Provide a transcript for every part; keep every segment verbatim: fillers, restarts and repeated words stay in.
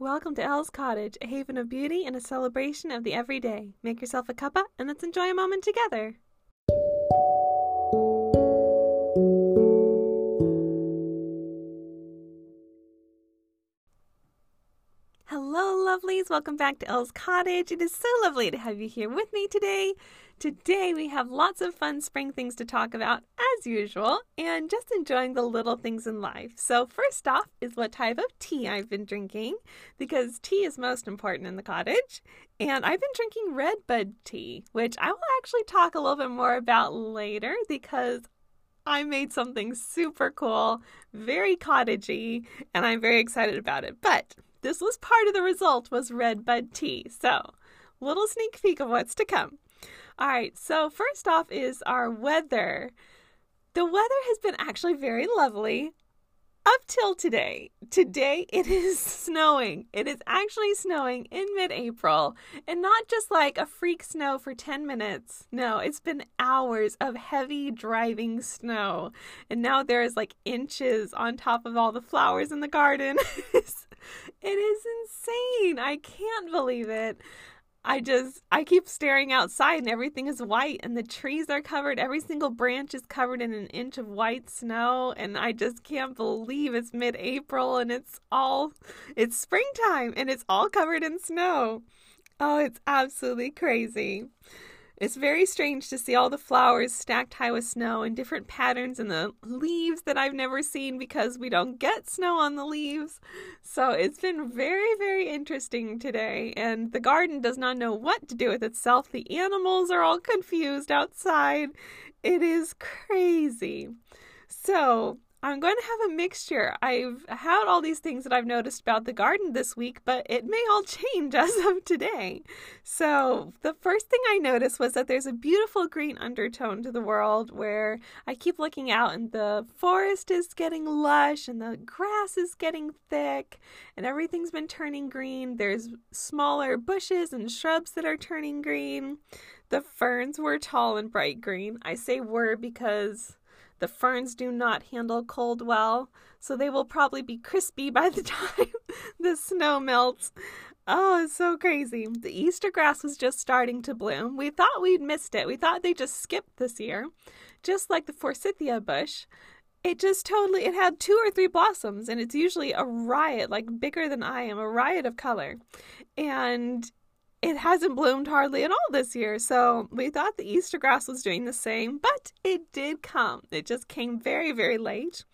Welcome to Elle's Cottage, a haven of beauty and a celebration of the everyday. Make yourself a cuppa and let's enjoy a moment together. Lovelies, welcome back to Elle's Cottage. It is so lovely to have you here with me today. Today we have lots of fun spring things to talk about as usual and just enjoying the little things in life. So first off is what type of tea I've been drinking, because tea is most important in the cottage. And I've been drinking red bud tea, which I will actually talk a little bit more about later because I made something super cool, very cottagey, and I'm very excited about it. But this was part of the result was red bud tea. So, little sneak peek of what's to come. All right, so first off is our weather. The weather has been actually very lovely up till today. Today it is snowing. It is actually snowing in mid-April, and not just like a freak snow for ten minutes. No, it's been hours of heavy driving snow, and now there is like inches on top of all the flowers in the garden. It is insane. I can't believe it. I just, I keep staring outside and everything is white and the trees are covered. Every single branch is covered in an inch of white snow, and I just can't believe it's mid-April and it's all, it's springtime and it's all covered in snow. Oh, it's absolutely crazy. It's very strange to see all the flowers stacked high with snow and different patterns in the leaves that I've never seen because we don't get snow on the leaves. So it's been very, very interesting today. And the garden does not know what to do with itself. The animals are all confused outside. It is crazy. So I'm going to have a mixture. I've had all these things that I've noticed about the garden this week, but it may all change as of today. So the first thing I noticed was that there's a beautiful green undertone to the world, where I keep looking out and the forest is getting lush and the grass is getting thick and everything's been turning green. There's smaller bushes and shrubs that are turning green. The ferns were tall and bright green. I say were because the ferns do not handle cold well, so they will probably be crispy by the time the snow melts. Oh, it's so crazy. The Easter grass was just starting to bloom. We thought we'd missed it. We thought they just skipped this year, just like the forsythia bush. It just totally, it had two or three blossoms, and it's usually a riot, like bigger than I am, a riot of color. And it hasn't bloomed hardly at all this year, so we thought the Easter grass was doing the same, but it did come. It just came very, very late.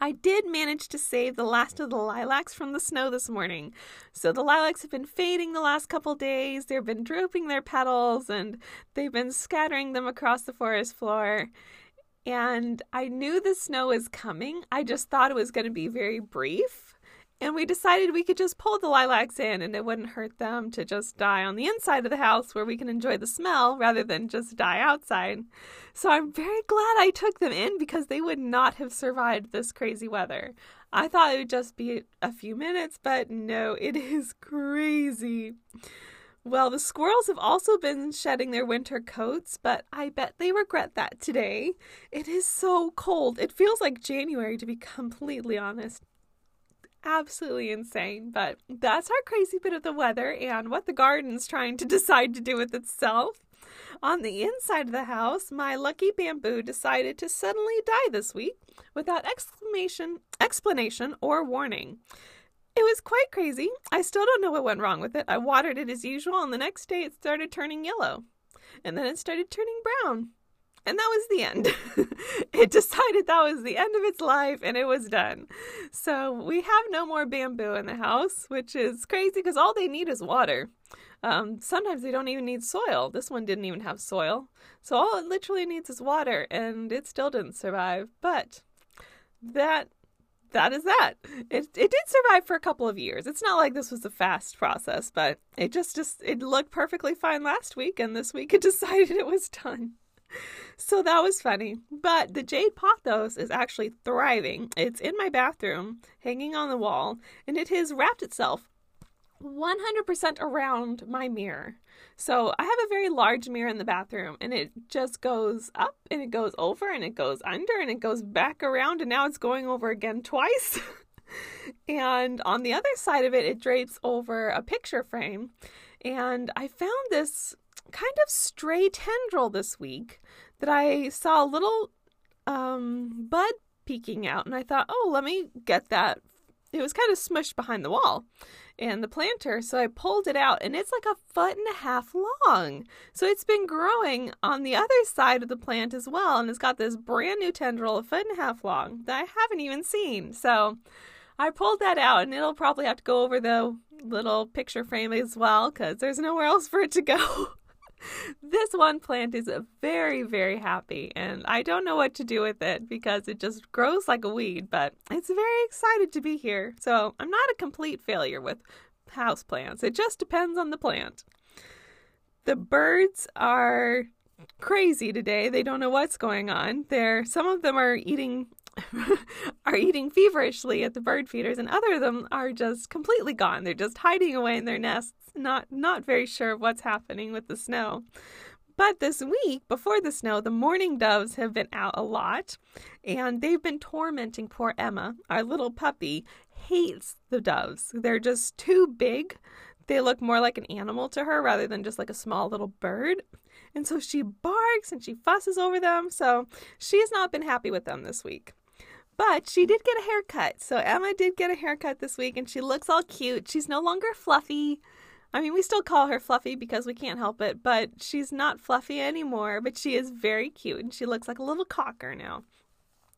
I did manage to save the last of the lilacs from the snow this morning. So the lilacs have been fading the last couple days. They've been drooping their petals, and they've been scattering them across the forest floor. And I knew the snow was coming. I just thought it was going to be very brief. And we decided we could just pull the lilacs in and it wouldn't hurt them to just die on the inside of the house where we can enjoy the smell rather than just die outside. So I'm very glad I took them in because they would not have survived this crazy weather. I thought it would just be a few minutes, but no, it is crazy. Well, the squirrels have also been shedding their winter coats, but I bet they regret that today. It is so cold. It feels like January, to be completely honest. Absolutely insane, but that's our crazy bit of the weather and what the garden's trying to decide to do with itself. On the inside of the house, my lucky bamboo decided to suddenly die this week without exclamation, explanation, or warning. It was quite crazy. I still don't know what went wrong with it. I watered it as usual, and the next day it started turning yellow, and then it started turning brown. And that was the end. It decided that was the end of its life and it was done. So we have no more bamboo in the house, which is crazy because all they need is water. Um, sometimes they don't even need soil. This one didn't even have soil. So all it literally needs is water, and it still didn't survive. But that that is that. It, it did survive for a couple of years. It's not like this was a fast process, but it just, just it looked perfectly fine last week, and this week it decided it was done. So that was funny, but the jade pothos is actually thriving. It's in my bathroom, hanging on the wall, and it has wrapped itself one hundred percent around my mirror. So I have a very large mirror in the bathroom, and it just goes up, and it goes over, and it goes under, and it goes back around, and now it's going over again twice. And on the other side of it, it drapes over a picture frame. And I found this kind of stray tendril this week that I saw a little um, bud peeking out. And I thought, oh, let me get that. It was kind of smushed behind the wall and the planter. So I pulled it out, and it's like a foot and a half long. So it's been growing on the other side of the plant as well. And it's got this brand new tendril, a foot and a half long, that I haven't even seen. So I pulled that out, and it'll probably have to go over the little picture frame as well, because there's nowhere else for it to go. This one plant is very, very happy, and I don't know what to do with it because it just grows like a weed, but it's very excited to be here. So I'm not a complete failure with houseplants. It just depends on the plant. The birds are crazy today. They don't know what's going on. They're, some of them are eating are eating feverishly at the bird feeders, and other of them are just completely gone. They're just hiding away in their nests, not not very sure what's happening with the snow. But this week, before the snow, the mourning doves have been out a lot, and they've been tormenting poor Emma. Our little puppy hates the doves. They're just too big. They look more like an animal to her rather than just like a small little bird. And so she barks and she fusses over them, so she has not been happy with them this week. But she did get a haircut. So Emma did get a haircut this week, and she looks all cute. She's no longer fluffy. I mean, we still call her fluffy because we can't help it, but she's not fluffy anymore, but she is very cute, and she looks like a little cocker now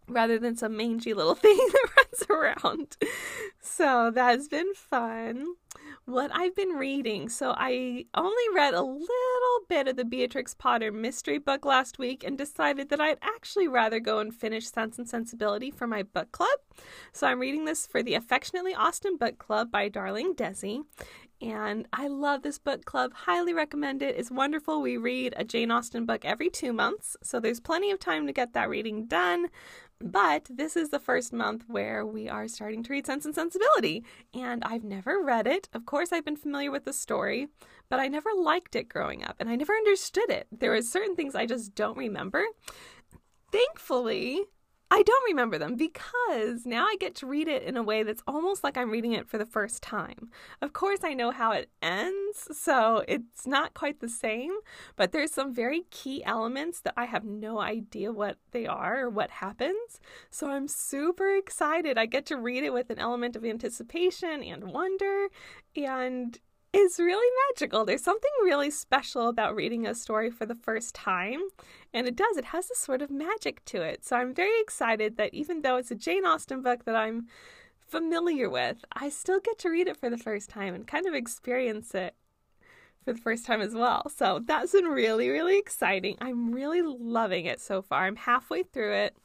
rather than some mangy little thing that runs around. So that's been fun. What I've been reading. So I only read a little bit of the Beatrix Potter mystery book last week and decided that I'd actually rather go and finish Sense and Sensibility for my book club. So I'm reading this for the Affectionately Austen Book Club by Darling Desi. And I love this book club. Highly recommend it. It's wonderful. We read a Jane Austen book every two months. So there's plenty of time to get that reading done. But this is the first month where we are starting to read Sense and Sensibility. And I've never read it. Of course, I've been familiar with the story, but I never liked it growing up. And I never understood it. There were certain things I just don't remember. Thankfully, I don't remember them because now I get to read it in a way that's almost like I'm reading it for the first time. Of course, I know how it ends, so it's not quite the same, but there's some very key elements that I have no idea what they are or what happens. So I'm super excited. I get to read it with an element of anticipation and wonder, and it's really magical. There's something really special about reading a story for the first time, and it does. It has this sort of magic to it. So I'm very excited that even though it's a Jane Austen book that I'm familiar with, I still get to read it for the first time and kind of experience it for the first time as well. So that's been really, really exciting. I'm really loving it so far. I'm halfway through it.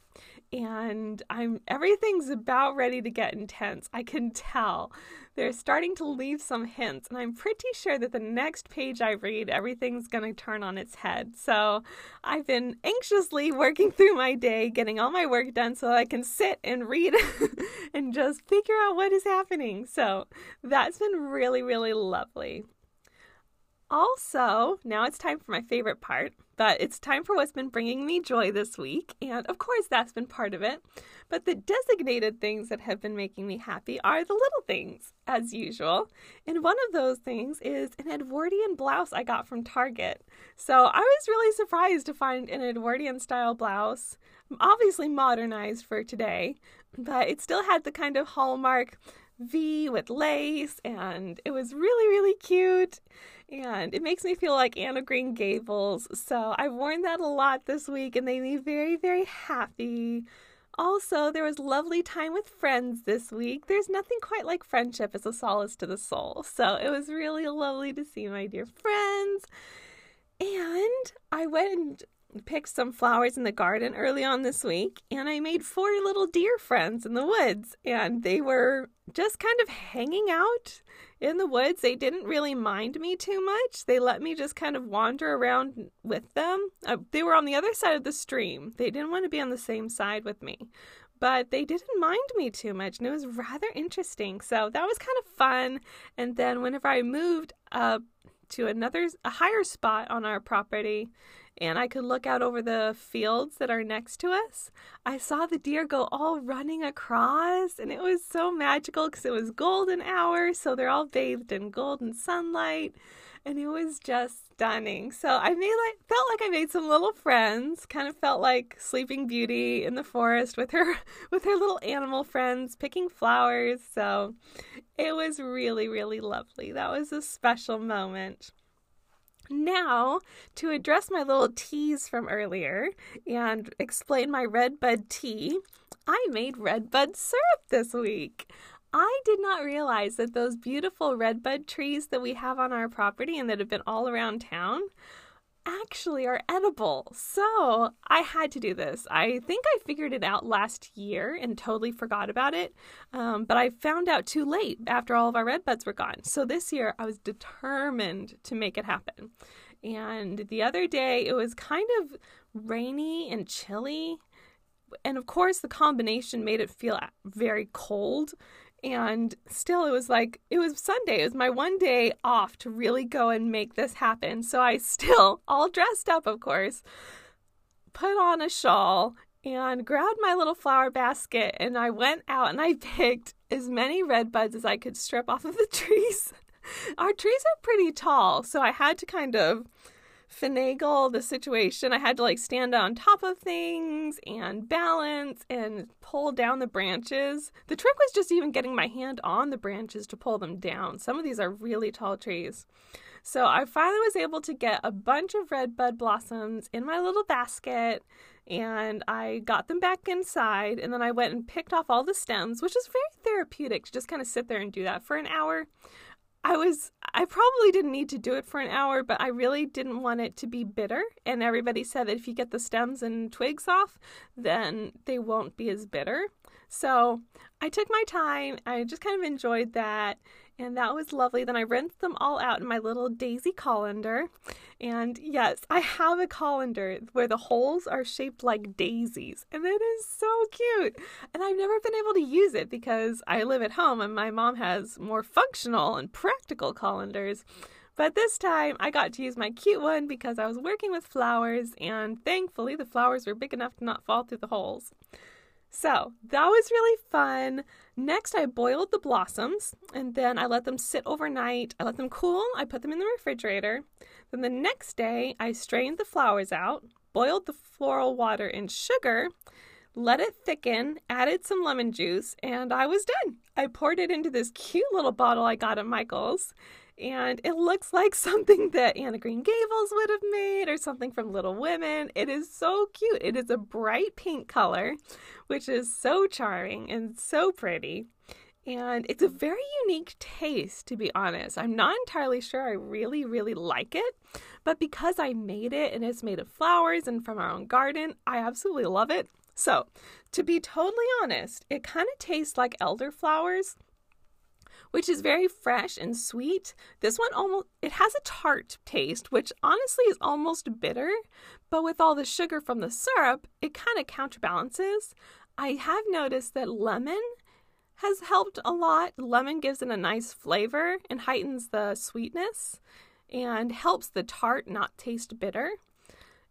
And I'm everything's about ready to get intense. I can tell. They're starting to leave some hints, and I'm pretty sure that the next page I read, everything's going to turn on its head. So I've been anxiously working through my day, getting all my work done so that I can sit and read and just figure out what is happening. So that's been really, really lovely. Also, now it's time for my favorite part, but it's time for what's been bringing me joy this week, and of course that's been part of it, but the designated things that have been making me happy are the little things, as usual, and one of those things is an Edwardian blouse I got from Target. So I was really surprised to find an Edwardian style blouse, obviously modernized for today, but it still had the kind of hallmark V with lace, and it was really, really cute, and it makes me feel like Anna Green Gables. So I've worn that a lot this week, and made me very, very happy. Also, there was lovely time with friends this week. There's nothing quite like friendship as a solace to the soul. So it was really lovely to see my dear friends. And I went and picked some flowers in the garden early on this week, and I made four little deer friends in the woods, and they were just kind of hanging out in the woods. They didn't really mind me too much. They let me just kind of wander around with them. Uh, they were on the other side of the stream. They didn't want to be on the same side with me, but they didn't mind me too much, and it was rather interesting. So that was kind of fun. And then whenever I moved up to another, a higher spot on our property, and I could look out over the fields that are next to us. I saw the deer go all running across, and it was so magical because it was golden hour, so they're all bathed in golden sunlight, and it was just stunning. So I made like felt like I made some little friends, kind of felt like Sleeping Beauty in the forest with her with her little animal friends picking flowers. So it was really, really lovely. That was a special moment. Now, to address my little tease from earlier and explain my redbud tea, I made redbud syrup this week. I did not realize that those beautiful redbud trees that we have on our property and that have been all around town actually are edible. So I had to do this. I think I figured it out last year and totally forgot about it. Um, but I found out too late after all of our redbuds were gone. So this year I was determined to make it happen. And the other day it was kind of rainy and chilly. And of course the combination made it feel very cold. And still, it was like, it was Sunday. It was my one day off to really go and make this happen. So I still, all dressed up, of course, put on a shawl and grabbed my little flower basket. And I went out and I picked as many red buds as I could strip off of the trees. Our trees are pretty tall, so I had to kind of finagle the situation. I had to like stand on top of things and balance and pull down the branches. The trick was just even getting my hand on the branches to pull them down. Some of these are really tall trees. So I finally was able to get a bunch of redbud blossoms in my little basket, and I got them back inside, and then I went and picked off all the stems, which is very therapeutic to just kind of sit there and do that for an hour. I was, I probably didn't need to do it for an hour, but I really didn't want it to be bitter. And everybody said that if you get the stems and twigs off, then they won't be as bitter. So I took my time. I just kind of enjoyed that. And that was lovely. Then I rinsed them all out in my little daisy colander. And yes, I have a colander where the holes are shaped like daisies. And it is so cute. And I've never been able to use it because I live at home and my mom has more functional and practical colanders. But this time I got to use my cute one because I was working with flowers, and thankfully the flowers were big enough to not fall through the holes. So that was really fun. Next, I boiled the blossoms, and then I let them sit overnight. I let them cool. I put them in the refrigerator. Then the next day, I strained the flowers out, boiled the floral water in sugar, let it thicken, added some lemon juice, and I was done. I poured it into this cute little bottle I got at Michael's, and it looks like something that Anna Green Gables would have made or something from Little Women. It is so cute. It is a bright pink color, which is so charming and so pretty. And it's a very unique taste, to be honest. I'm not entirely sure I really, really like it. But because I made it and it's made of flowers and from our own garden, I absolutely love it. So, to be totally honest, it kind of tastes like elderflowers, which is very fresh and sweet. This one almost, it has a tart taste, which honestly is almost bitter, but with all the sugar from the syrup, it kind of counterbalances. I have noticed that lemon has helped a lot. Lemon gives it a nice flavor and heightens the sweetness and helps the tart not taste bitter.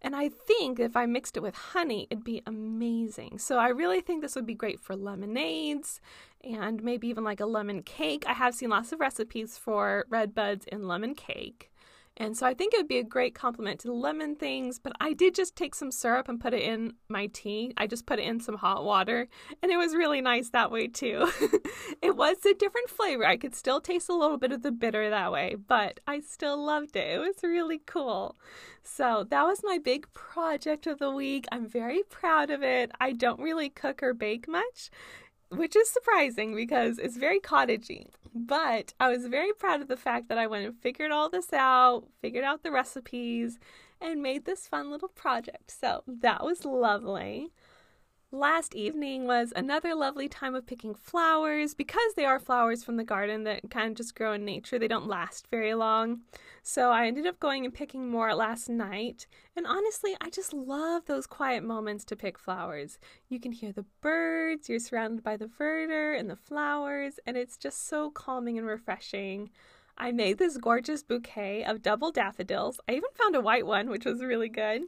And I think if I mixed it with honey, it'd be amazing. So I really think this would be great for lemonades and maybe even like a lemon cake. I have seen lots of recipes for red buds in lemon cake. And so I think it would be a great complement to the lemon things. But I did just take some syrup and put it in my tea. I just put it in some hot water. And it was really nice that way too. It was a different flavor. I could still taste a little bit of the bitter that way, but I still loved it. It was really cool. So that was my big project of the week. I'm very proud of it. I don't really cook or bake much, which is surprising because it's very cottagey. But I was very proud of the fact that I went and figured all this out, figured out the recipes, and made this fun little project. So that was lovely. Last evening was another lovely time of picking flowers because they are flowers from the garden that kind of just grow in nature. They don't last very long. So I ended up going and picking more last night. And honestly, I just love those quiet moments to pick flowers. You can hear the birds, you're surrounded by the verdure and the flowers, and it's just so calming and refreshing. I made this gorgeous bouquet of double daffodils. I even found a white one, which was really good.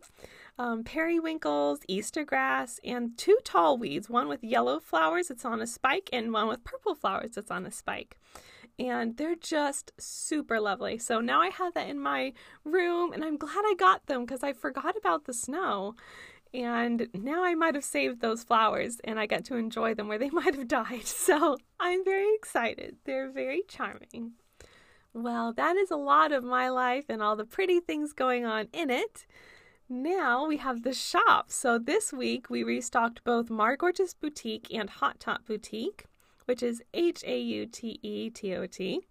Um, periwinkles, Easter grass, and two tall weeds, one with yellow flowers that's on a spike and one with purple flowers that's on a spike. And they're just super lovely. So now I have that in my room, and I'm glad I got them because I forgot about the snow. And now I might have saved those flowers, and I get to enjoy them where they might have died. So I'm very excited. They're very charming. Well, that is a lot of my life and all the pretty things going on in it. Now we have the shop. So this week we restocked both Mar Gorgeous Boutique and Hot Tot Boutique, which is H A U T E T O T.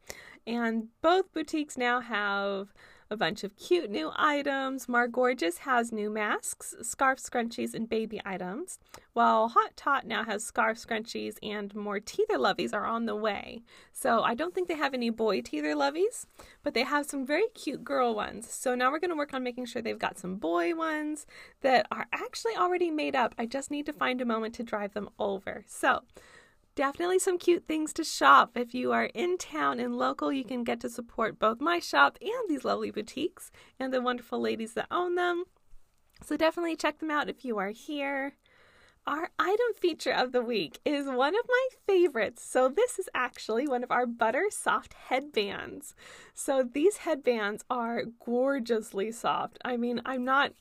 And both boutiques now have a bunch of cute new items. Mar Gorgeous has new masks, scarves, scrunchies, and baby items, while Hot Tot now has scarves, scrunchies, and more teether lovies are on the way. So I don't think they have any boy teether lovies, but they have some very cute girl ones. So now we're going to work on making sure they've got some boy ones that are actually already made up. I just need to find a moment to drive them over. So definitely some cute things to shop. If you are in town and local, you can get to support both my shop and these lovely boutiques and the wonderful ladies that own them. So definitely check them out if you are here. Our item feature of the week is one of my favorites. So this is actually one of our Butter Soft Headbands. So these headbands are gorgeously soft. I mean, I'm not...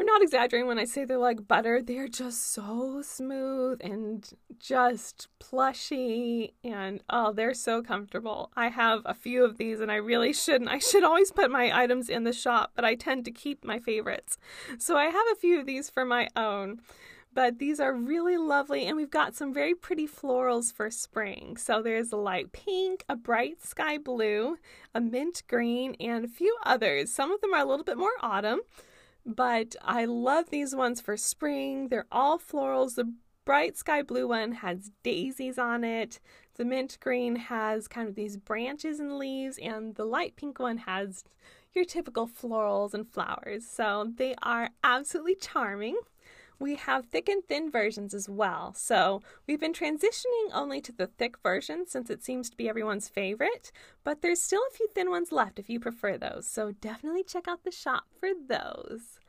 I'm not exaggerating when I say they're like butter. They're just so smooth and just plushy, and oh, they're so comfortable. I have a few of these, and I really shouldn't. I should always put my items in the shop, but I tend to keep my favorites. So I have a few of these for my own. But these are really lovely, and we've got some very pretty florals for spring. So there's a light pink, a bright sky blue, a mint green, and a few others. Some of them are a little bit more autumn. But I love these ones for spring. They're all florals. The bright sky blue one has daisies on it. The mint green has kind of these branches and leaves. And the light pink one has your typical florals and flowers. So they are absolutely charming. We have thick and thin versions as well. So we've been transitioning only to the thick version since it seems to be everyone's favorite, but there's still a few thin ones left if you prefer those. So definitely check out the shop for those.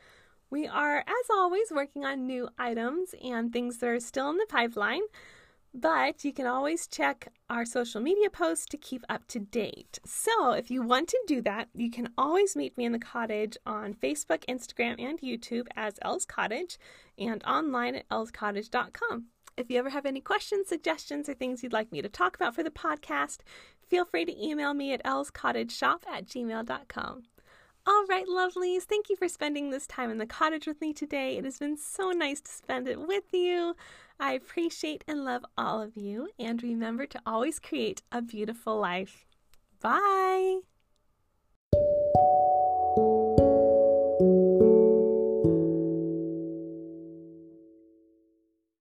We are, as always, working on new items and things that are still in the pipeline, but you can always check our social media posts to keep up to date. So if you want to do that, you can always meet me in the cottage on Facebook, Instagram, and YouTube as Elle's Cottage, and online at ells cottage dot com. If you ever have any questions, suggestions, or things you'd like me to talk about for the podcast, feel free to email me at ells cottage shop at gmail dot com. All right, lovelies, thank you for spending this time in the cottage with me today. It has been so nice to spend it with you. I appreciate and love all of you, and remember to always create a beautiful life. Bye!